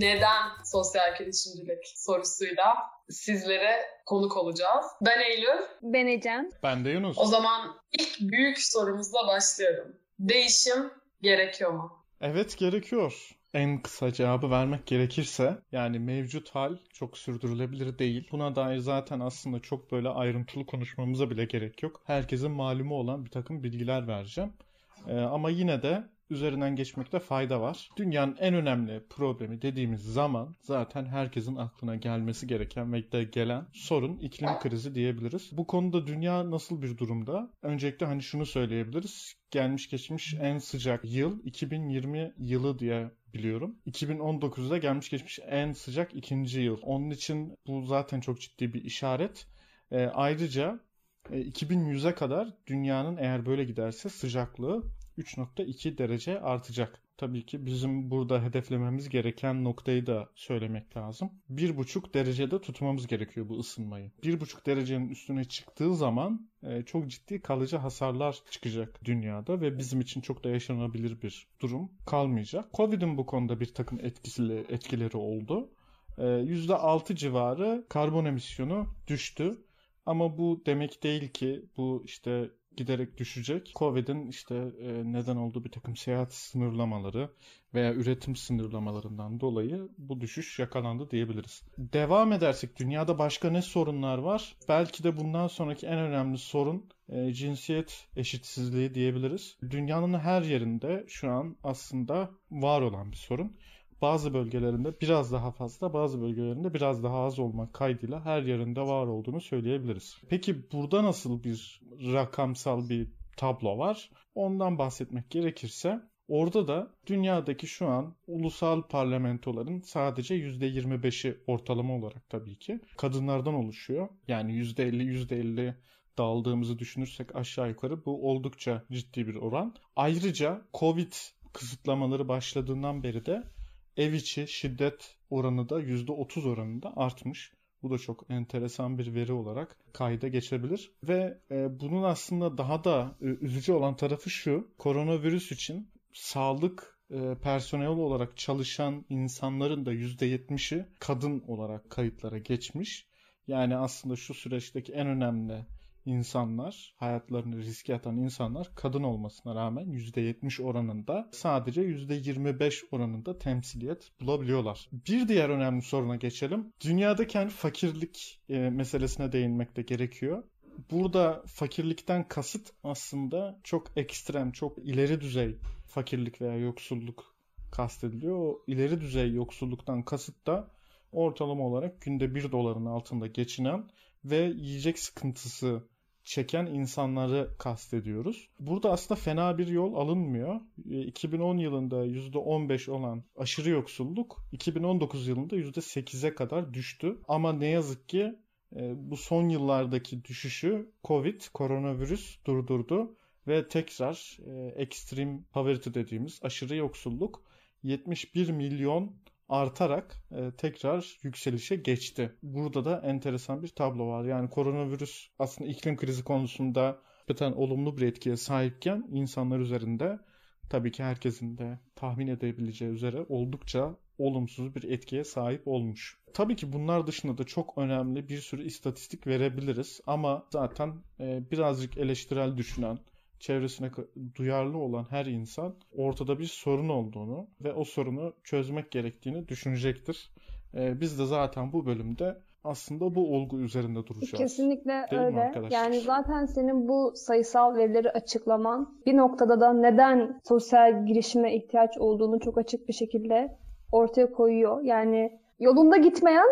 neden sosyal girişimcilik sorusuyla sizlere konuk olacağız. Ben Eylül. Ben Ecem. Ben de Yunus. O zaman ilk büyük sorumuzla başlıyorum. Değişim gerekiyor mu? Evet, gerekiyor. En kısa cevabı vermek gerekirse, yani mevcut hal çok sürdürülebilir değil. Buna dair zaten aslında çok böyle ayrıntılı konuşmamıza bile gerek yok. Herkesin malumu olan bir takım bilgiler vereceğim. Ama yine de üzerinden geçmekte fayda var. Dünyanın en önemli problemi dediğimiz zaman zaten herkesin aklına gelmesi gereken ve de gelen sorun iklim krizi diyebiliriz. Bu konuda dünya nasıl bir durumda? Öncelikle hani şunu söyleyebiliriz. Gelmiş geçmiş en sıcak yıl 2020 yılı diye biliyorum. 2019'da gelmiş geçmiş en sıcak ikinci yıl. Onun için bu zaten çok ciddi bir işaret. Ayrıca 2100'e kadar dünyanın eğer böyle giderse sıcaklığı 3.2 derece artacak. Tabii ki bizim burada hedeflememiz gereken noktayı da söylemek lazım. 1.5 derecede tutmamız gerekiyor bu ısınmayı. 1.5 derecenin üstüne çıktığı zaman çok ciddi kalıcı hasarlar çıkacak dünyada ve bizim için çok da yaşanabilir bir durum kalmayacak. Covid'in bu konuda bir takım etkileri oldu. %6 civarı karbon emisyonu düştü. Ama bu demek değil ki bu işte giderek düşecek. Covid'in işte neden olduğu bir takım seyahat sınırlamaları veya üretim sınırlamalarından dolayı bu düşüş yakalandı diyebiliriz. Devam edersek dünyada başka ne sorunlar var? Belki de bundan sonraki en önemli sorun cinsiyet eşitsizliği diyebiliriz. Dünyanın her yerinde şu an aslında var olan bir sorun. Bazı bölgelerinde biraz daha fazla, bazı bölgelerinde biraz daha az olmak kaydıyla her yerinde var olduğunu söyleyebiliriz. Peki burada nasıl bir rakamsal bir tablo var? Ondan bahsetmek gerekirse orada da dünyadaki şu an ulusal parlamentoların sadece %25'i ortalama olarak tabii ki kadınlardan oluşuyor. Yani %50 dağıldığımızı düşünürsek aşağı yukarı bu oldukça ciddi bir oran. Ayrıca Covid kısıtlamaları başladığından beri de ev içi şiddet oranı da %30 oranında artmış. Bu da çok enteresan bir veri olarak kayda geçebilir. Ve bunun aslında daha da üzücü olan tarafı şu. Koronavirüs için sağlık personeli olarak çalışan insanların da %70'i kadın olarak kayıtlara geçmiş. Yani aslında şu süreçteki en önemli insanlar, hayatlarını riske atan insanlar kadın olmasına rağmen %70 oranında sadece %25 oranında temsiliyet bulabiliyorlar. Bir diğer önemli soruna geçelim. Dünyadaki yani fakirlik meselesine değinmek de gerekiyor. Burada fakirlikten kasıt aslında çok ekstrem, çok ileri düzey fakirlik veya yoksulluk kastediliyor. O ileri düzey yoksulluktan kasıt da ortalama olarak günde $1 altında geçinen ve yiyecek sıkıntısı çeken insanları kastediyoruz. Burada aslında fena bir yol alınmıyor. 2010 yılında %15 olan aşırı yoksulluk 2019 yılında %8'e kadar düştü. Ama ne yazık ki bu son yıllardaki düşüşü Covid, koronavirüs durdurdu ve tekrar extreme poverty dediğimiz aşırı yoksulluk 71 milyon artarak tekrar yükselişe geçti. Burada da enteresan bir tablo var. Yani koronavirüs aslında iklim krizi konusunda zaten olumlu bir etkiye sahipken insanlar üzerinde tabii ki herkesin de tahmin edebileceği üzere oldukça olumsuz bir etkiye sahip olmuş. Tabii ki bunlar dışında da çok önemli bir sürü istatistik verebiliriz ama zaten birazcık eleştirel düşünen, çevresine duyarlı olan her insan ortada bir sorun olduğunu ve o sorunu çözmek gerektiğini düşünecektir. Biz de zaten bu bölümde aslında bu olgu üzerinde duracağız. Kesinlikle değil öyle. Yani zaten senin bu sayısal verileri açıklaman bir noktada da neden sosyal girişime ihtiyaç olduğunu çok açık bir şekilde ortaya koyuyor. Yani yolunda gitmeyen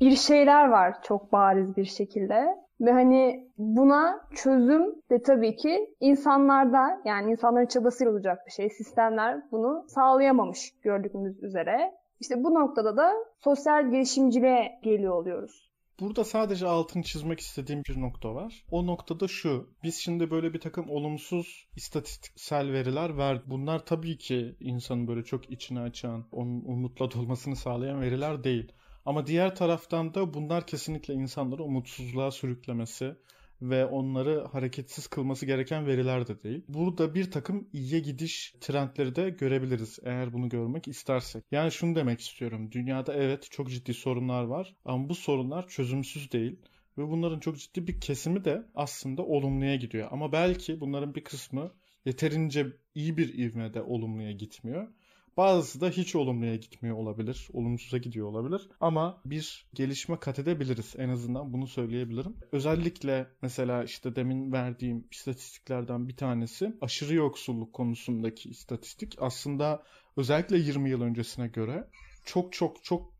bir şeyler var çok bariz bir şekilde. Ve hani buna çözüm de tabii ki insanlarda, yani insanların çabasıyla olacak bir şey. Sistemler bunu sağlayamamış gördüğümüz üzere. İşte bu noktada da sosyal girişimciliğe geliyor oluyoruz. Burada sadece altını çizmek istediğim bir nokta var. O noktada şu, biz şimdi böyle bir takım olumsuz istatistiksel veriler verdik. Bunlar tabii ki insanın böyle çok içine açan, onun umutla dolmasını sağlayan veriler değil. Ama diğer taraftan da bunlar kesinlikle insanları umutsuzluğa sürüklemesi ve onları hareketsiz kılması gereken veriler de değil. Burada bir takım iyiye gidiş trendleri de görebiliriz eğer bunu görmek istersek. Yani şunu demek istiyorum. Dünyada evet çok ciddi sorunlar var ama bu sorunlar çözümsüz değil. Ve bunların çok ciddi bir kesimi de aslında olumluya gidiyor. Ama belki bunların bir kısmı yeterince iyi bir ivmede olumluya gitmiyor. Bazısı da hiç olumluya gitmiyor olabilir, olumsuza gidiyor olabilir. Ama bir gelişme kat edebiliriz, en azından bunu söyleyebilirim. Özellikle mesela işte demin verdiğim istatistiklerden bir tanesi aşırı yoksulluk konusundaki istatistik aslında özellikle 20 yıl öncesine göre çok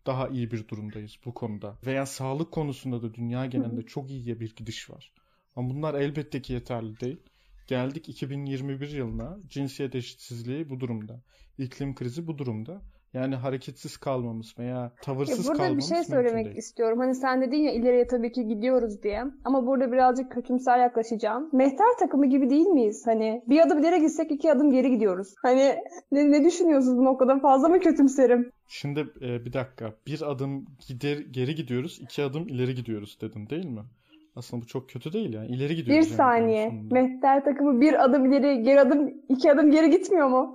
daha iyi bir durumdayız bu konuda. Veya sağlık konusunda da dünya genelinde çok iyiye bir gidiş var. Ama bunlar elbette ki yeterli değil. Geldik 2021 yılına, cinsiyet eşitsizliği bu durumda. İklim krizi bu durumda. Yani hareketsiz kalmamız veya tavırsız kalmamız mümkün değil. Burada bir şey söylemek istiyorum. Hani sen dedin ya ileriye tabii ki gidiyoruz diye. Ama burada birazcık kötümser yaklaşacağım. Mehter takımı gibi değil miyiz? Hani bir adım ileri gitsek 2 adım geri gidiyoruz. Hani ne düşünüyorsunuz bu noktada? Fazla mı kötümserim? Şimdi bir dakika. 1 adım geri gidiyoruz, 2 adım ileri gidiyoruz dedin değil mi? Aslında bu çok kötü değil yani. İleri gidiyoruz. Bir yani saniye. Mehter takımı 1 adım ileri, geri adım, 2 adım geri gitmiyor mu?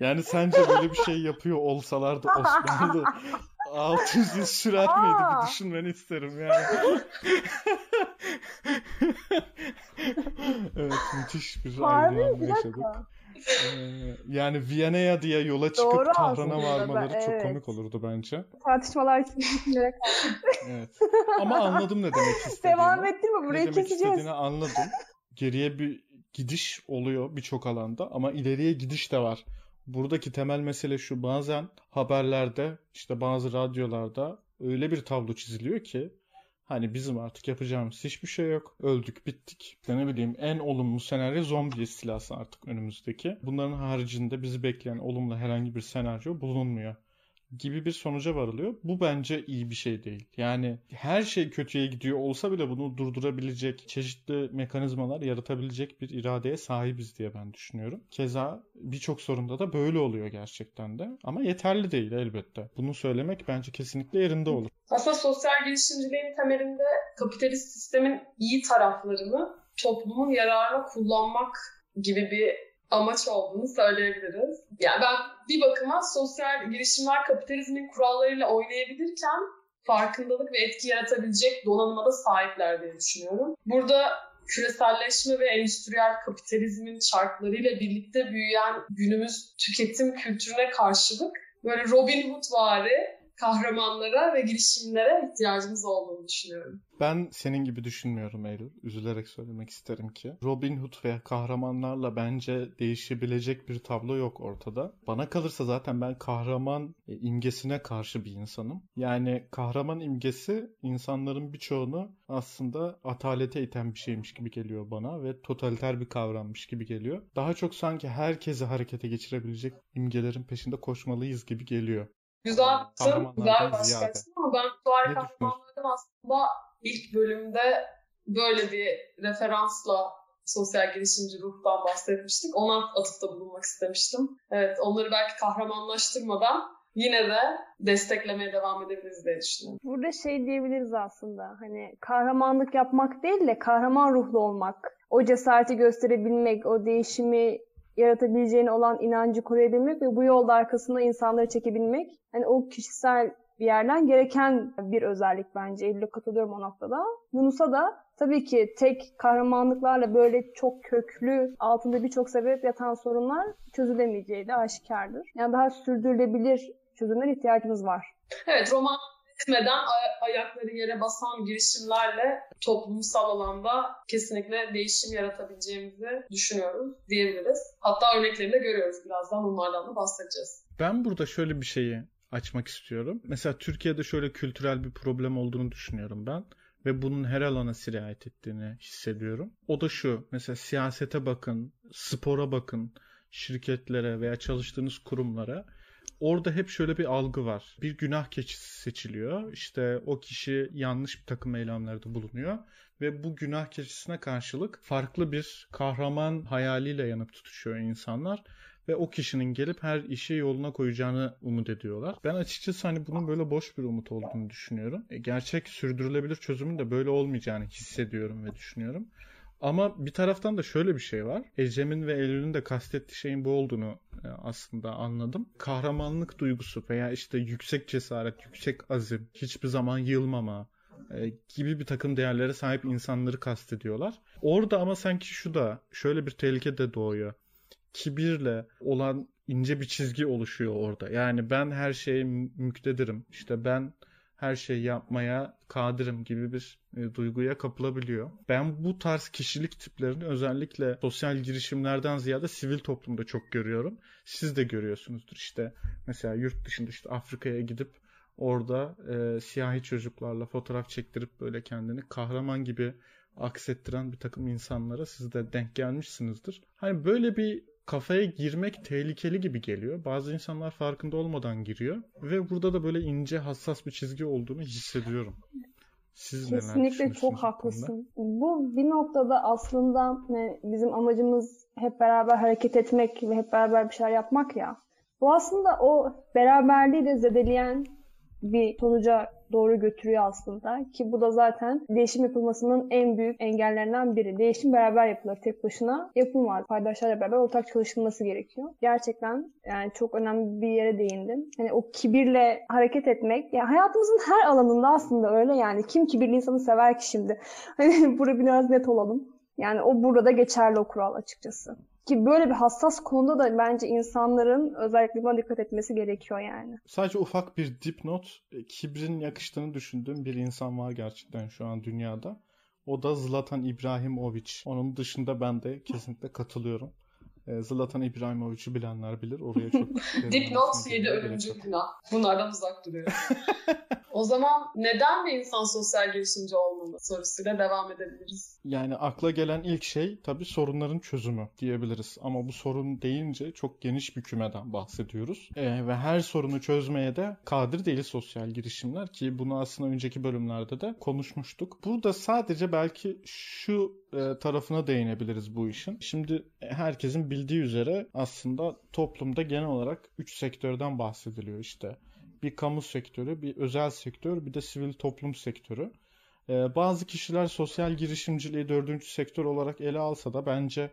Yani sence böyle bir şey yapıyor olsalardı Osmanlı 600 yıl sürer miydi? Bir düşünmeni isterim yani. Evet, müthiş bir ayrım yaşadık. Yani Viyana'ya diye yola çıkıp doğru Tahran'a varmaları çok komik olurdu bence. Tartışmalar kesinlikle. Evet. Ama anladım ne demek istediğini. Devam ettirme, burayı keseceğiz. Ne demek istediğini anladım. Geriye bir gidiş oluyor birçok alanda ama ileriye gidiş de var. Buradaki temel mesele şu: bazen haberlerde, işte bazı radyolarda öyle bir tablo çiziliyor ki hani bizim artık yapacağımız hiçbir şey yok. Öldük, bittik. Ne bileyim, en olumlu senaryo zombi istilası artık önümüzdeki. Bunların haricinde bizi bekleyen olumlu herhangi bir senaryo bulunmuyor gibi bir sonuca varılıyor. Bu bence iyi bir şey değil. Yani her şey kötüye gidiyor olsa bile bunu durdurabilecek çeşitli mekanizmalar yaratabilecek bir iradeye sahibiz diye ben düşünüyorum. Keza birçok sorunda da böyle oluyor gerçekten de. Ama yeterli değil elbette. Bunu söylemek bence kesinlikle yerinde olur. Aslında sosyal girişimciliğin temelinde kapitalist sistemin iyi taraflarını toplumun yararına kullanmak gibi bir amaç olduğunu söyleyebiliriz. Yani ben bir bakıma sosyal girişimler kapitalizmin kurallarıyla oynayabilirken farkındalık ve etki yaratabilecek donanıma da sahipler diye düşünüyorum. Burada küreselleşme ve endüstriyel kapitalizmin çarklarıyla birlikte büyüyen günümüz tüketim kültürüne karşılık böyle Robin Hoodvari kahramanlara ve girişimlere ihtiyacımız olduğunu düşünüyorum. Ben senin gibi düşünmüyorum Eylül. Üzülerek söylemek isterim ki Robin Hood ve kahramanlarla bence değişebilecek bir tablo yok ortada. Bana kalırsa zaten ben kahraman imgesine karşı bir insanım. Yani kahraman imgesi insanların birçoğunu aslında atalete iten bir şeymiş gibi geliyor bana ve totaliter bir kavrammış gibi geliyor. Daha çok sanki herkesi harekete geçirebilecek imgelerin peşinde koşmalıyız gibi geliyor. Güzel başlarsın ama ben tuvalet kahramanlardan aslında ilk bölümde böyle bir referansla sosyal girişimci ruhtan bahsetmiştik. Ona atıfta bulunmak istemiştim. Evet, onları belki kahramanlaştırmadan yine de desteklemeye devam edebiliriz diye düşünüyorum. Burada şey diyebiliriz aslında, hani kahramanlık yapmak değil de kahraman ruhlu olmak, o cesareti gösterebilmek, o değişimi yaratabileceğine olan inancı koruyabilmek ve bu yolda arkasında insanları çekebilmek. Yani o kişisel bir yerden gereken bir özellik bence. Eylül'e katılıyorum o noktada. Yunus'a da tabii ki tek kahramanlıklarla böyle çok köklü, altında birçok sebep yatan sorunlar çözülemeyeceği de aşikardır. Yani daha sürdürülebilir çözümlere ihtiyacımız var. Evet, roman etmeden ayakları yere basan girişimlerle toplumsal alanda kesinlikle değişim yaratabileceğimizi düşünüyoruz diyebiliriz. Hatta örneklerini de görüyoruz, birazdan bunlardan da bahsedeceğiz. Ben burada şöyle bir şeyi açmak istiyorum. Mesela Türkiye'de şöyle kültürel bir problem olduğunu düşünüyorum ben ve bunun her alana sirayet ettiğini hissediyorum. O da şu: mesela siyasete bakın, spora bakın, şirketlere veya çalıştığınız kurumlara. Orada hep şöyle bir algı var. Bir günah keçisi seçiliyor. İşte o kişi yanlış bir takım eylemlerde bulunuyor. Ve bu günah keçisine karşılık farklı bir kahraman hayaliyle yanıp tutuşuyor insanlar. ve o kişinin gelip her işi yoluna koyacağını umut ediyorlar. Ben açıkçası hani bunun böyle boş bir umut olduğunu düşünüyorum. Gerçek sürdürülebilir çözümün de böyle olmayacağını hissediyorum ve düşünüyorum. Ama bir taraftan da şöyle bir şey var. Ecem'in ve Eylül'ün de kastettiği şeyin bu olduğunu aslında anladım. Kahramanlık duygusu veya işte yüksek cesaret, yüksek azim, hiçbir zaman yılmama gibi bir takım değerlere sahip insanları kastediyorlar. Orada ama sanki şu da şöyle bir tehlike de doğuyor. Kibirle olan ince bir çizgi oluşuyor orada. Yani ben her şeye müktedirim. İşte ben her şeyi yapmaya kadirim gibi bir duyguya kapılabiliyor. Ben bu tarz kişilik tiplerini özellikle sosyal girişimlerden ziyade sivil toplumda çok görüyorum. Siz de görüyorsunuzdur işte. Mesela yurt dışında işte Afrika'ya gidip orada siyahi çocuklarla fotoğraf çektirip böyle kendini kahraman gibi aksettiren bir takım insanlara siz de denk gelmişsinizdir. Hani böyle bir kafaya girmek tehlikeli gibi geliyor. Bazı insanlar farkında olmadan giriyor. Ve burada da böyle ince, hassas bir çizgi olduğunu hissediyorum. Siz kesinlikle çok haklısın. Bu bir noktada aslında bizim amacımız hep beraber hareket etmek ve hep beraber bir şeyler yapmak ya. Bu aslında o beraberliği de zedeleyen bir sonuca doğru götürüyor aslında. Ki bu da zaten değişim yapılmasının en büyük engellerinden biri. Değişim beraber yapılır. Tek başına yapılmaz. Paydaşlarla beraber ortak çalışılması gerekiyor. Gerçekten yani çok önemli bir yere değindim. Hani o kibirle hareket etmek. Ya hayatımızın her alanında aslında öyle yani. Kim kibirli insanı sever ki şimdi? Hani burada biraz net olalım. Yani o burada geçerli o kural açıkçası. Ki böyle bir hassas konuda da bence insanların özellikle buna dikkat etmesi gerekiyor yani. Sadece ufak bir dipnot. Kibrin yakıştığını düşündüğüm bir insan var gerçekten şu an dünyada. O da Zlatan İbrahimoviç. Onun dışında ben de kesinlikle katılıyorum. Zlatan İbrahimovic'i bilenler bilir. Oraya çok... Dipnot 7 ölümcül günah. Bunlardan uzak duruyor. O zaman neden bir insan sosyal girişimci olmalı sorusuyla devam edebiliriz. Yani akla gelen ilk şey tabii sorunların çözümü diyebiliriz. Ama bu sorun deyince çok geniş bir kümeden bahsediyoruz. Ve her sorunu çözmeye de kadir değil sosyal girişimler ki bunu aslında önceki bölümlerde de konuşmuştuk. Burada sadece belki şu tarafına değinebiliriz bu işin. Şimdi herkesin bildiği üzere aslında toplumda genel olarak 3 sektörden bahsediliyor işte. Bir kamu sektörü, bir özel sektör, bir de sivil toplum sektörü. Bazı kişiler sosyal girişimciliği 4. sektör olarak ele alsa da bence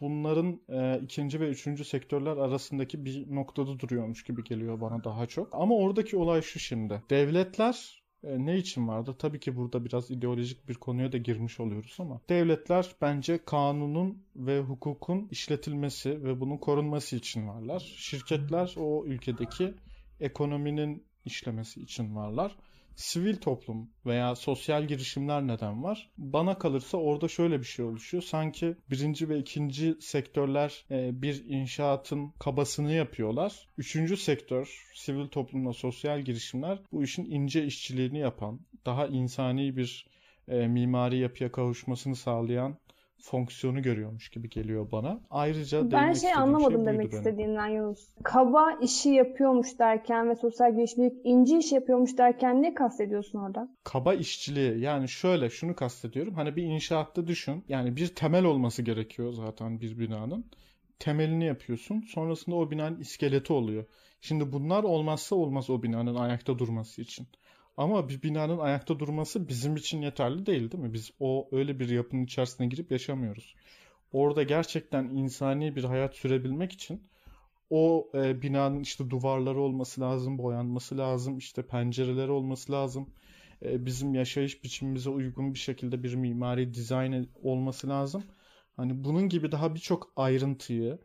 bunların 2. ve 3. sektörler arasındaki bir noktada duruyormuş gibi geliyor bana daha çok. Ama oradaki olay şu şimdi. Devletler ne için vardı? Tabii ki burada biraz ideolojik bir konuya da girmiş oluyoruz ama devletler bence kanunun ve hukukun işletilmesi ve bunun korunması için varlar. Şirketler o ülkedeki ekonominin işlemesi için varlar. Sivil toplum veya sosyal girişimler neden var? Bana kalırsa orada şöyle bir şey oluşuyor. Sanki 1. ve 2. sektörler bir inşaatın kabasını yapıyorlar. 3. sektör, sivil toplumla sosyal girişimler bu işin ince işçiliğini yapan, daha insani bir mimari yapıya kavuşmasını sağlayan fonksiyonu görüyormuş gibi geliyor bana. Ayrıca ben anlamadım demek istediğinden Yunus. Kaba işi yapıyormuş derken ve sosyal girişimcilik ince iş yapıyormuş derken ne kastediyorsun orada? Kaba işçiliği yani şöyle şunu kastediyorum. Hani bir inşaatta düşün. Yani bir temel olması gerekiyor zaten bir binanın. Temelini yapıyorsun. Sonrasında o binanın iskeleti oluyor. Şimdi bunlar olmazsa olmaz o binanın ayakta durması için. Ama bir binanın ayakta durması bizim için yeterli değil mi? Biz öyle bir yapının içerisine girip yaşamıyoruz. Orada gerçekten insani bir hayat sürebilmek için o binanın işte duvarları olması lazım, boyanması lazım, işte pencereleri olması lazım. Bizim yaşayış biçimimize uygun bir şekilde bir mimari dizayn olması lazım. Hani bunun gibi daha birçok ayrıntıyı,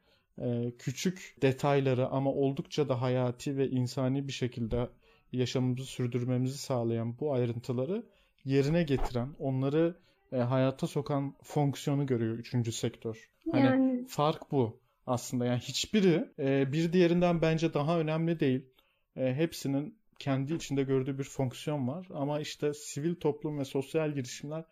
küçük detayları ama oldukça da hayati ve insani bir şekilde yaşamımızı sürdürmemizi sağlayan bu ayrıntıları yerine getiren, onları hayata sokan fonksiyonu görüyor 3. sektör. Yani. Hani fark bu aslında. Yani hiçbiri bir diğerinden bence daha önemli değil. Hepsinin kendi içinde gördüğü bir fonksiyon var. Ama işte sivil toplum ve sosyal girişimler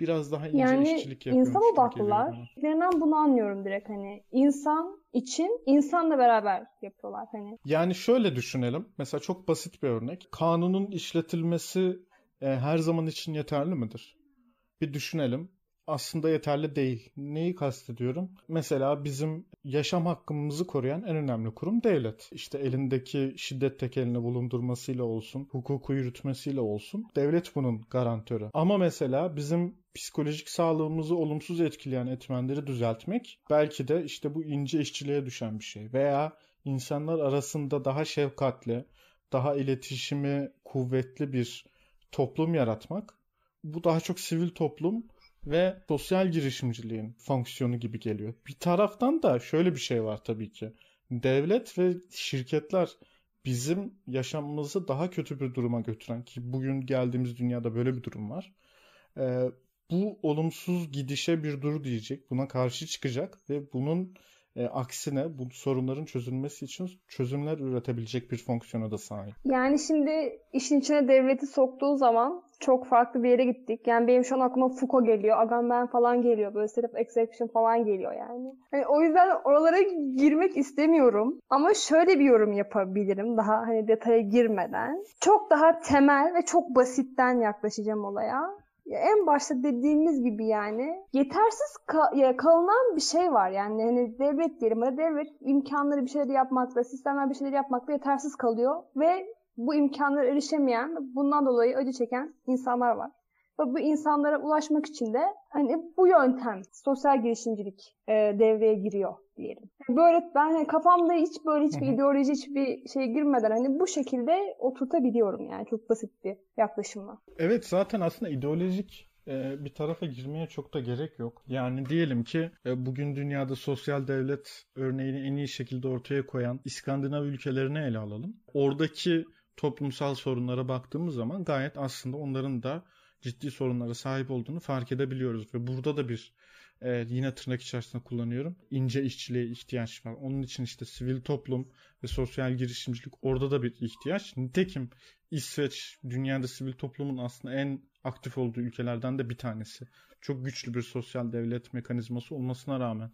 biraz daha ince işçilik yapıyormuş. Yani insan odaklılar. Ben bunu anlıyorum direkt hani. İnsan için insanla beraber yapıyorlar hani. Yani şöyle düşünelim. Mesela çok basit bir örnek. Kanunun işletilmesi her zaman için yeterli midir? Bir düşünelim. aslında yeterli değil. Neyi kastediyorum? Mesela bizim yaşam hakkımızı koruyan en önemli kurum devlet. İşte elindeki şiddet tekelini bulundurmasıyla olsun, hukuku yürütmesiyle olsun devlet bunun garantörü. Ama mesela bizim psikolojik sağlığımızı olumsuz etkileyen etmenleri düzeltmek belki de işte bu ince işçiliğe düşen bir şey. Veya insanlar arasında daha şefkatli, daha iletişimi kuvvetli bir toplum yaratmak. Bu daha çok sivil toplum ve sosyal girişimciliğin fonksiyonu gibi geliyor. Bir taraftan da şöyle bir şey var tabii ki. Devlet ve şirketler bizim yaşamımızı daha kötü bir duruma götüren ki bugün geldiğimiz dünyada böyle bir durum var. Bu olumsuz gidişe bir dur diyecek, buna karşı çıkacak ve bunun aksine bu sorunların çözülmesi için çözümler üretebilecek bir fonksiyona da sahip. Yani şimdi işin içine devleti soktuğu zaman çok farklı bir yere gittik. Yani benim şu an aklıma Foucault geliyor, Agamben falan geliyor. Böyle set of exception falan geliyor yani. Hani o yüzden oralara girmek istemiyorum. Ama şöyle bir yorum yapabilirim daha hani detaya girmeden. Çok daha temel ve çok basitten yaklaşacağım olaya. Ya en başta dediğimiz gibi yani yetersiz kalınan bir şey var yani hani devlet diyelim ya devlet imkanları bir şeyleri yapmakta, sistemler bir şeyleri yapmakta yetersiz kalıyor ve bu imkanlara erişemeyen, bundan dolayı acı çeken insanlar var. Ve bu insanlara ulaşmak için de hani bu yöntem, sosyal girişimcilik devreye giriyor diyelim. Böyle ben hani kafamda hiç böyle hiçbir ideoloji, hiçbir şeye girmeden hani bu şekilde oturtabiliyorum yani çok basit bir yaklaşımla. Evet zaten aslında ideolojik bir tarafa girmeye çok da gerek yok. Yani diyelim ki bugün dünyada sosyal devlet örneğini en iyi şekilde ortaya koyan İskandinav ülkelerini ele alalım. Oradaki toplumsal sorunlara baktığımız zaman gayet aslında onların da ciddi sorunlara sahip olduğunu fark edebiliyoruz. Ve burada da bir yine tırnak içerisinde kullanıyorum. İnce işçiliğe ihtiyaç var. Onun için işte sivil toplum ve sosyal girişimcilik orada da bir ihtiyaç. Nitekim İsveç dünyada sivil toplumun aslında en aktif olduğu ülkelerden de bir tanesi. Çok güçlü bir sosyal devlet mekanizması olmasına rağmen.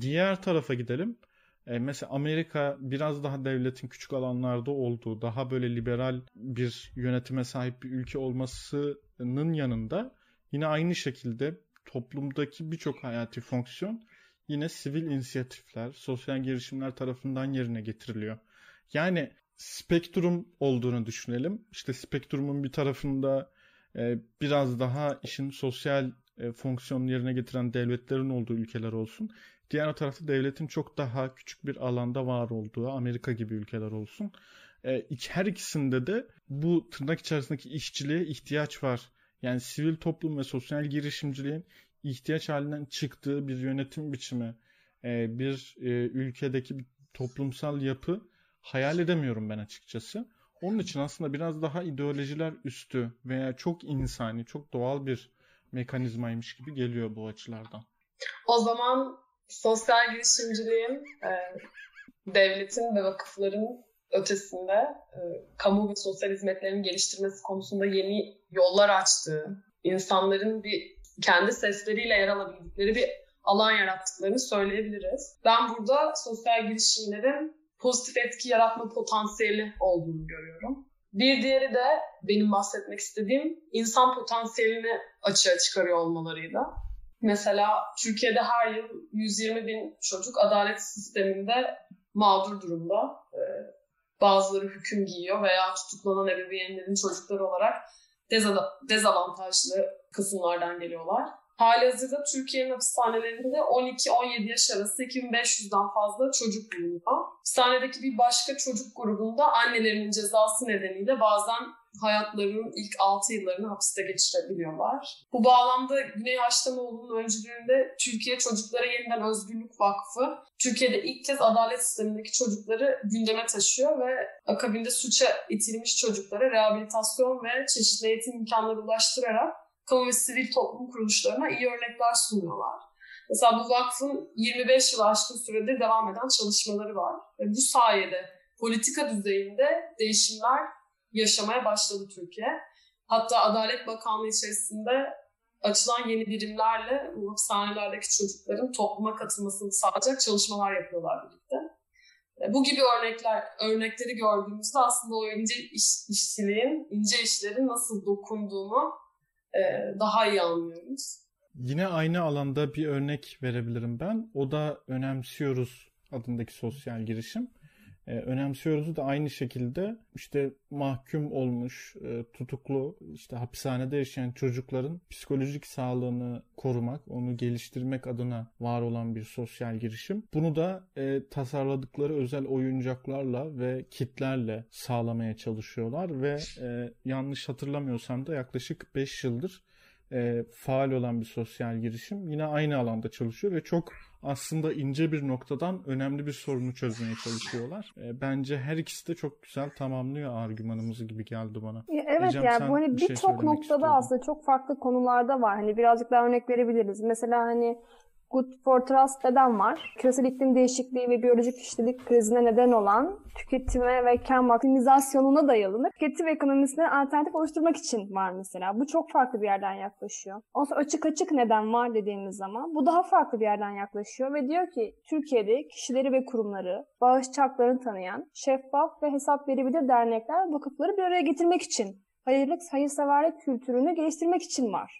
Diğer tarafa gidelim. Mesela Amerika biraz daha devletin küçük alanlarda olduğu, daha böyle liberal bir yönetime sahip bir ülke olmasının yanında yine aynı şekilde toplumdaki birçok hayati fonksiyon yine sivil inisiyatifler, sosyal girişimler tarafından yerine getiriliyor. Yani spektrum olduğunu düşünelim. İşte spektrumun bir tarafında biraz daha işin sosyal fonksiyonunu yerine getiren devletlerin olduğu ülkeler olsun. Diğer tarafta devletin çok daha küçük bir alanda var olduğu Amerika gibi ülkeler olsun. Her ikisinde de bu tırnak içerisindeki işçiliğe ihtiyaç var. Yani sivil toplum ve sosyal girişimciliğin ihtiyaç halinden çıktığı bir yönetim biçimi, bir ülkedeki bir toplumsal yapı hayal edemiyorum ben açıkçası. Onun için aslında biraz daha ideolojiler üstü veya çok insani, çok doğal bir mekanizmaymış gibi geliyor bu açılardan. O zaman sosyal girişimciliğin devletin ve vakıfların ötesinde kamu ve sosyal hizmetlerin geliştirmesi konusunda yeni yollar açtığı, insanların bir kendi sesleriyle yer alabildikleri bir alan yarattıklarını söyleyebiliriz. Ben burada sosyal girişimlerin pozitif etki yaratma potansiyeli olduğunu görüyorum. Bir diğeri de benim bahsetmek istediğim insan potansiyelini açığa çıkarıyor olmalarıydı. Mesela Türkiye'de her yıl 120 bin çocuk adalet sisteminde mağdur durumda. Bazıları hüküm giyiyor veya tutuklanan ebeveynlerin çocukları olarak dezavantajlı kısımlardan geliyorlar. Halihazırda Türkiye'nin hapishanelerinde 12-17 yaş arası 2500'den fazla çocuk bulunuyor. Hapishanedeki bir başka çocuk grubunda annelerinin cezası nedeniyle bazen hayatlarının ilk 6 yıllarını hapiste geçirebiliyorlar. Bu bağlamda Güney Haşlamoğlu'nun öncülüğünde Türkiye Çocuklara Yeniden Özgürlük Vakfı, Türkiye'de ilk kez adalet sistemindeki çocukları gündeme taşıyor ve akabinde suça itilmiş çocuklara rehabilitasyon ve çeşitli eğitim imkanları ulaştırarak kamu ve sivil toplum kuruluşlarına iyi örnekler sunuyorlar. Mesela bu vakfın 25 yıl aşkın süredir devam eden çalışmaları var. Ve bu sayede politika düzeyinde değişimler yaşamaya başladı Türkiye. Hatta Adalet Bakanlığı içerisinde açılan yeni birimlerle bu hapishanelerdeki çocukların topluma katılmasını sağlayacak çalışmalar yapıyorlar birlikte. Bu gibi örnekleri gördüğümüzde aslında o ince işlerin nasıl dokunduğunu daha iyi anlıyoruz. Yine aynı alanda bir örnek verebilirim ben. O da Önemsiyoruz adındaki sosyal girişim. Önemsiyoruz'u da aynı şekilde işte mahkum olmuş, tutuklu, işte hapishanede yaşayan çocukların psikolojik sağlığını korumak, onu geliştirmek adına var olan bir sosyal girişim. Bunu da tasarladıkları özel oyuncaklarla ve kitlerle sağlamaya çalışıyorlar ve yanlış hatırlamıyorsam da yaklaşık 5 yıldır faal olan bir sosyal girişim. Yine aynı alanda çalışıyor ve çok aslında ince bir noktadan önemli bir sorunu çözmeye çalışıyorlar. Bence her ikisi de çok güzel tamamlıyor argümanımızı gibi geldi bana. Evet, Ecem, yani bu hani birçok noktada istiyordun. Aslında çok farklı konularda var. Hani birazcık daha örnek verebiliriz. Mesela hani Good for Trust neden var? Küresel iklim değişikliği ve biyolojik çeşitlilik krizine neden olan tüketime ve kar maksimizasyonuna dayalı tüketim ekonomisine alternatif oluşturmak için var mesela. Bu çok farklı bir yerden yaklaşıyor. Ondan sonra açık açık neden var dediğimiz zaman bu daha farklı bir yerden yaklaşıyor ve diyor ki Türkiye'de kişileri ve kurumları bağışçaklarını tanıyan şeffaf ve hesap verebilir dernekler ve vakıfları bir araya getirmek için hayırseverlik kültürünü geliştirmek için var.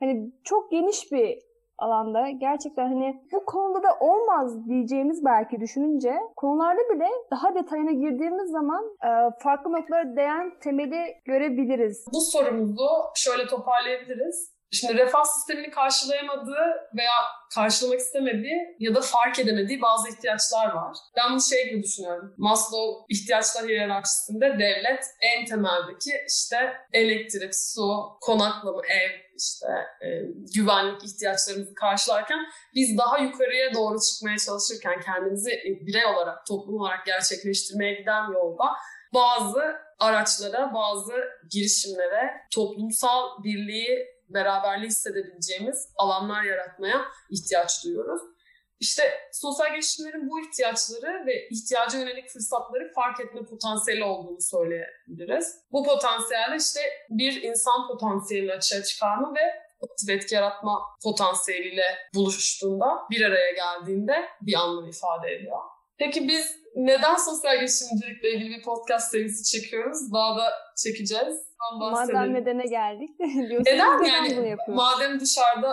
Hani çok geniş bir alanda gerçekten hani bu konuda da olmaz diyeceğimiz belki düşününce konularda bile daha detayına girdiğimiz zaman farklı noktalara değen temeli görebiliriz. Bu sorumuzu şöyle toparlayabiliriz. Şimdi refah sistemini karşılayamadığı veya karşılamak istemediği ya da fark edemediği bazı ihtiyaçlar var. Ben bunu şey gibi düşünüyorum. Maslow ihtiyaçlar hiyerarşisinde devlet en temeldeki işte elektrik, su, konaklama, ev, işte güvenlik ihtiyaçlarımızı karşılarken biz daha yukarıya doğru çıkmaya çalışırken kendimizi birey olarak, toplum olarak gerçekleştirmeye giden yolda bazı araçlara, bazı girişimlere, toplumsal birliği, beraberliği hissedebileceğimiz alanlar yaratmaya ihtiyaç duyuyoruz. İşte sosyal girişimlerin bu ihtiyaçları ve ihtiyaca yönelik fırsatları fark etme potansiyeli olduğunu söyleyebiliriz. Bu potansiyel işte bir insan potansiyelini açığa çıkarma ve pozitif etki yaratma potansiyeliyle buluştuğunda, bir araya geldiğinde bir anlam ifade ediyor. Peki biz neden sosyal girişimcilikle ilgili bir podcast serisi çekiyoruz? Daha da çekeceğiz. Madem nedene geldik. Neden yani? Madem dışarıda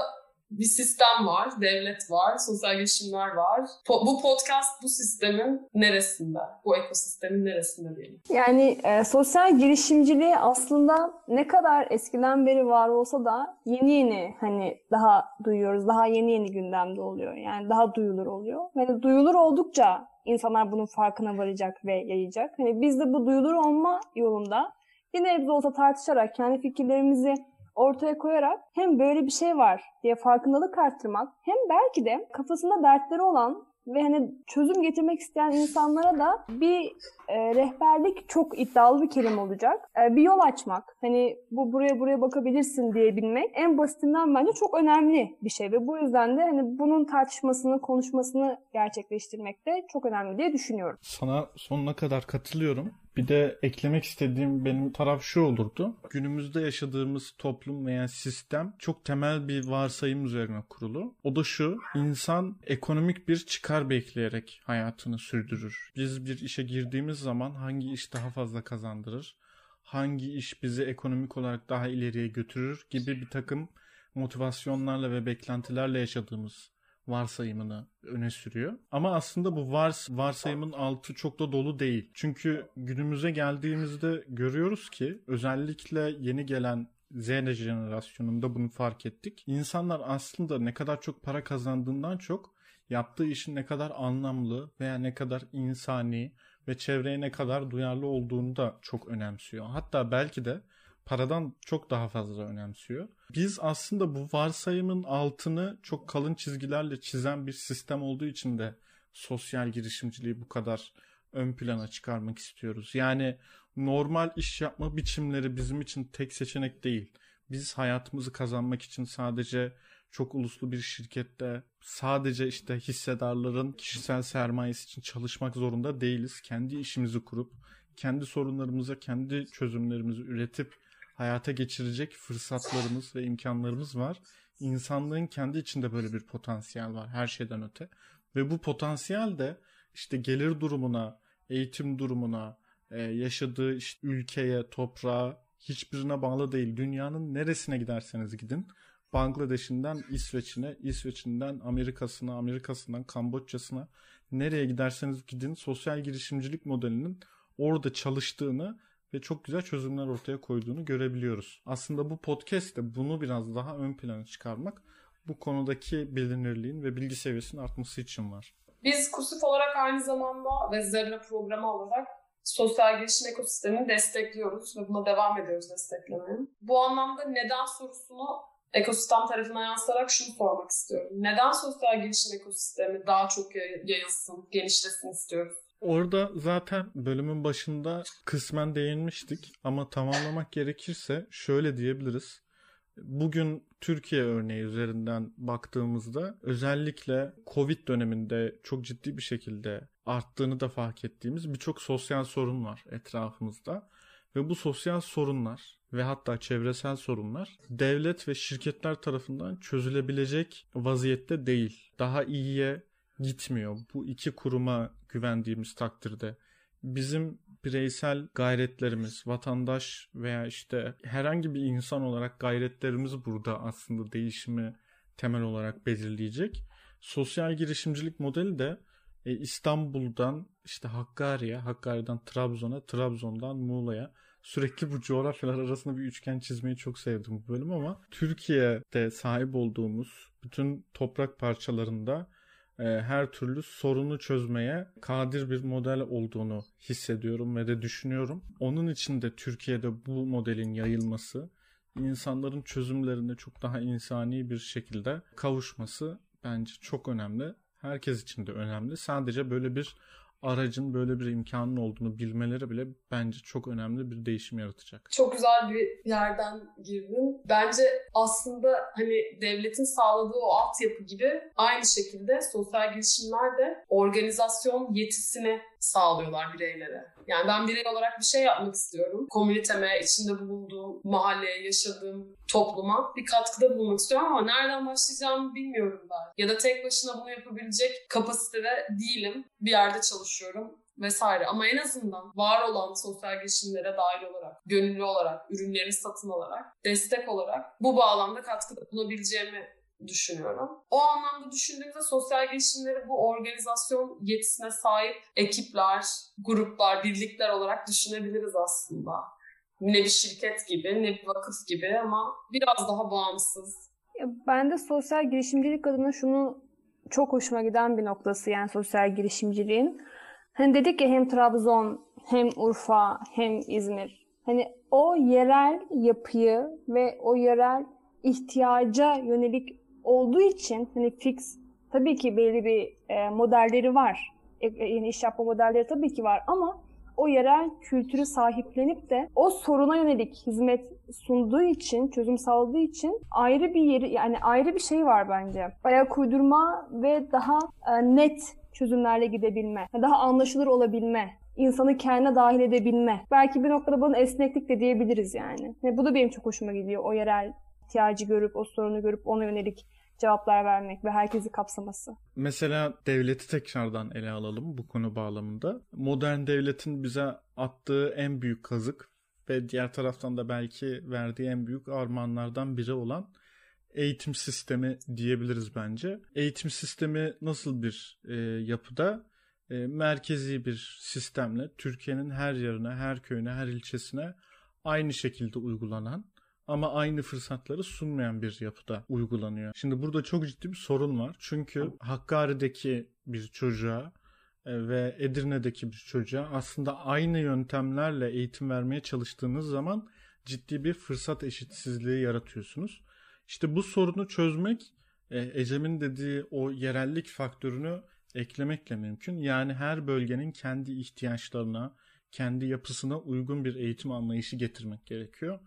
bir sistem var, devlet var, sosyal girişimler var. Bu podcast bu sistemin neresinde? Bu ekosistemin neresinde diyelim? Yani sosyal girişimciliği aslında ne kadar eskiden beri var olsa da yeni hani daha duyuyoruz. Daha yeni gündemde oluyor. Yani daha duyulur oluyor. Yani duyulur oldukça insanlar bunun farkına varacak ve yayacak. Hani biz de bu duyulur olma yolunda bir nebze olsa tartışarak, kendi fikirlerimizi ortaya koyarak hem böyle bir şey var diye farkındalık arttırmak hem belki de kafasında dertleri olan ve hani çözüm getirmek isteyen insanlara da bir rehberlik çok iddialı bir kelime olacak. Bir yol açmak, hani bu buraya bakabilirsin diyebilmek en basitinden bence çok önemli bir şey ve bu yüzden de hani bunun tartışmasını, konuşmasını gerçekleştirmek de çok önemli diye düşünüyorum. Sana sonuna kadar katılıyorum. Bir de eklemek istediğim benim taraf şu olurdu. Günümüzde yaşadığımız toplum veya sistem çok temel bir varsayım üzerine kurulu. O da şu, insan ekonomik bir çıkar bekleyerek hayatını sürdürür. Biz bir işe girdiğimiz zaman hangi iş daha fazla kazandırır, hangi iş bizi ekonomik olarak daha ileriye götürür gibi bir takım motivasyonlarla ve beklentilerle yaşadığımız varsayımını öne sürüyor. Ama aslında bu varsayımın altı çok da dolu değil. Çünkü günümüze geldiğimizde görüyoruz ki özellikle yeni gelen Z jenerasyonunda bunu fark ettik. İnsanlar aslında ne kadar çok para kazandığından çok yaptığı işin ne kadar anlamlı veya ne kadar insani ve çevreye ne kadar duyarlı olduğunu da çok önemsiyor. Hatta belki de paradan çok daha fazla önemsiyor. Biz aslında bu varsayımın altını çok kalın çizgilerle çizen bir sistem olduğu için de sosyal girişimciliği bu kadar ön plana çıkarmak istiyoruz. Yani normal iş yapma biçimleri bizim için tek seçenek değil. Biz hayatımızı kazanmak için sadece çok uluslu bir şirkette sadece işte hissedarların kişisel sermayesi için çalışmak zorunda değiliz. Kendi işimizi kurup, kendi sorunlarımıza, kendi çözümlerimizi üretip hayata geçirecek fırsatlarımız ve imkanlarımız var. İnsanlığın kendi içinde böyle bir potansiyel var her şeyden öte. Ve bu potansiyel de işte gelir durumuna, eğitim durumuna, yaşadığı işte ülkeye, toprağa hiçbirine bağlı değil. Dünyanın neresine giderseniz gidin. Bangladeş'inden İsveç'ine, İsveç'inden Amerika'sına, Amerika'sından Kamboçya'sına, nereye giderseniz gidin sosyal girişimcilik modelinin orada çalıştığını ve çok güzel çözümler ortaya koyduğunu görebiliyoruz. Aslında bu podcast'te bunu biraz daha ön plana çıkarmak, bu konudaki bilinirliğin ve bilgi seviyesinin artması için var. Biz Kursif olarak aynı zamanda ve Zerre programı olarak sosyal gelişim ekosistemini destekliyoruz ve buna devam ediyoruz desteklemeye. Bu anlamda neden sorusunu ekosistem tarafına yansıtarak şunu sormak istiyorum. Neden sosyal gelişim ekosistemi daha çok yayılsın, genişlesin istiyoruz? Orada zaten bölümün başında kısmen değinmiştik ama tamamlamak gerekirse şöyle diyebiliriz. Bugün Türkiye örneği üzerinden baktığımızda özellikle Covid döneminde çok ciddi bir şekilde arttığını da fark ettiğimiz birçok sosyal sorun var etrafımızda. Ve bu sosyal sorunlar ve hatta çevresel sorunlar devlet ve şirketler tarafından çözülebilecek vaziyette değil. Daha iyiye gitmiyor. Bu iki kuruma güvendiğimiz takdirde bizim bireysel gayretlerimiz, vatandaş veya işte herhangi bir insan olarak gayretlerimiz burada aslında değişimi temel olarak belirleyecek. Sosyal girişimcilik modeli de İstanbul'dan işte Hakkari'ye, Hakkari'den Trabzon'a, Trabzon'dan Muğla'ya, sürekli bu coğrafyalar arasında bir üçgen çizmeyi çok sevdim bu bölüm ama Türkiye'de sahip olduğumuz bütün toprak parçalarında her türlü sorunu çözmeye kadir bir model olduğunu hissediyorum ve de düşünüyorum. Onun için de Türkiye'de bu modelin yayılması, insanların çözümlerine çok daha insani bir şekilde kavuşması bence çok önemli. Herkes için de önemli. Sadece böyle bir aracın, böyle bir imkanın olduğunu bilmeleri bile bence çok önemli bir değişim yaratacak. Çok güzel bir yerden girdin. Bence aslında hani devletin sağladığı o altyapı gibi aynı şekilde sosyal girişimler de organizasyon yetisini sağlıyorlar bireylere. Yani ben birey olarak bir şey yapmak istiyorum. Komüniteme, içinde bulunduğum mahalleye, yaşadığım topluma bir katkıda bulunmak istiyorum ama nereden başlayacağımı bilmiyorum ben. Ya da tek başına bunu yapabilecek kapasitede değilim. Bir yerde çalışıyorum vesaire. Ama en azından var olan sosyal girişimlere dahil olarak, gönüllü olarak, ürünlerini satın alarak, destek olarak bu bağlamda katkıda bulunabileceğimi düşünüyorum. O anlamda düşündüğümüzde sosyal girişimleri bu organizasyon yetisine sahip ekipler, gruplar, birlikler olarak düşünebiliriz aslında. Ne bir şirket gibi, ne bir vakıf gibi ama biraz daha bağımsız. Ben de sosyal girişimcilik adına şunu çok hoşuma giden bir noktası yani sosyal girişimciliğin. Hani dedik ya hem Trabzon, hem Urfa, hem İzmir. Hani o yerel yapıyı ve o yerel ihtiyaca yönelik olduğu için hani fix tabii ki belli bir modelleri var. Yeni iş yapma modelleri tabii ki var ama o yerel kültürü sahiplenip de o soruna yönelik hizmet sunduğu için, çözüm sağladığı için ayrı bir yeri yani ayrı bir şey var bence. Ayak uydurma ve daha net çözümlerle gidebilme, daha anlaşılır olabilme, insanı kendine dahil edebilme. Belki bir noktada bunu esneklik de diyebiliriz yani. Bu da benim çok hoşuma gidiyor o yerel ihtiyacı görüp, o sorunu görüp ona yönelik cevaplar vermek ve herkesi kapsaması. Mesela devleti tekrardan ele alalım bu konu bağlamında. Modern devletin bize attığı en büyük kazık ve diğer taraftan da belki verdiği en büyük armağanlardan biri olan eğitim sistemi diyebiliriz bence. Eğitim sistemi nasıl bir yapıda? Merkezi bir sistemle Türkiye'nin her yerine, her köyüne, her ilçesine aynı şekilde uygulanan ama aynı fırsatları sunmayan bir yapıda uygulanıyor. Şimdi burada çok ciddi bir sorun var. Çünkü Hakkari'deki bir çocuğa ve Edirne'deki bir çocuğa aslında aynı yöntemlerle eğitim vermeye çalıştığınız zaman ciddi bir fırsat eşitsizliği yaratıyorsunuz. İşte bu sorunu çözmek Ecem'in dediği o yerellik faktörünü eklemekle mümkün. Yani her bölgenin kendi ihtiyaçlarına, kendi yapısına uygun bir eğitim anlayışı getirmek gerekiyor.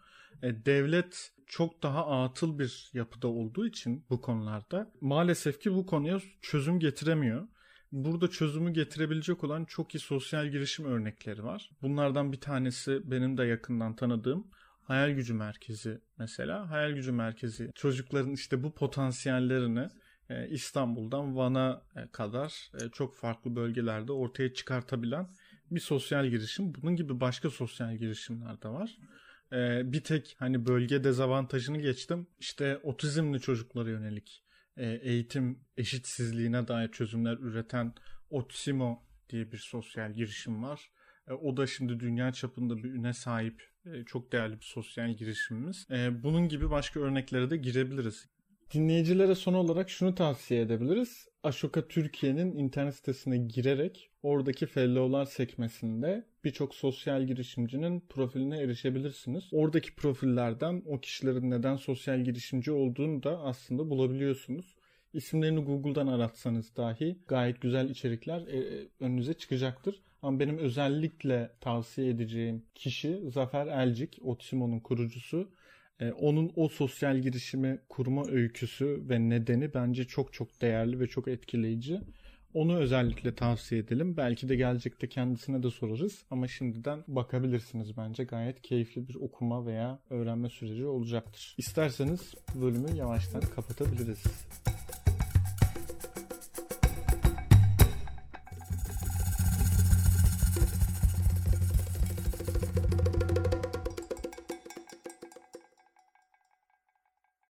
Devlet çok daha atıl bir yapıda olduğu için bu konularda maalesef ki bu konuya çözüm getiremiyor. Burada çözümü getirebilecek olan çok iyi sosyal girişim örnekleri var. Bunlardan bir tanesi benim de yakından tanıdığım Hayal Gücü Merkezi mesela. Hayal Gücü Merkezi çocukların işte bu potansiyellerini İstanbul'dan Van'a kadar çok farklı bölgelerde ortaya çıkartabilen bir sosyal girişim. Bunun gibi başka sosyal girişimler de var. bir tek hani bölge dezavantajını geçtim. İşte otizmli çocuklara yönelik eğitim eşitsizliğine dair çözümler üreten Otsimo diye bir sosyal girişim var. O da şimdi dünya çapında bir üne sahip çok değerli bir sosyal girişimimiz. Bunun gibi başka örneklere de girebiliriz. Dinleyicilere son olarak şunu tavsiye edebiliriz. Ashoka Türkiye'nin internet sitesine girerek oradaki fellowlar sekmesinde birçok sosyal girişimcinin profiline erişebilirsiniz. Oradaki profillerden o kişilerin neden sosyal girişimci olduğunu da aslında bulabiliyorsunuz. İsimlerini Google'dan aratsanız dahi gayet güzel içerikler önünüze çıkacaktır. Ama benim özellikle tavsiye edeceğim kişi Zafer Elcik, Otsimo'nun kurucusu. Onun o sosyal girişimi kurma öyküsü ve nedeni bence çok çok değerli ve çok etkileyici. Onu özellikle tavsiye edelim. Belki de gelecekte kendisine de sorarız ama şimdiden bakabilirsiniz, bence gayet keyifli bir okuma veya öğrenme süreci olacaktır. İsterseniz bu bölümü yavaştan kapatabiliriz.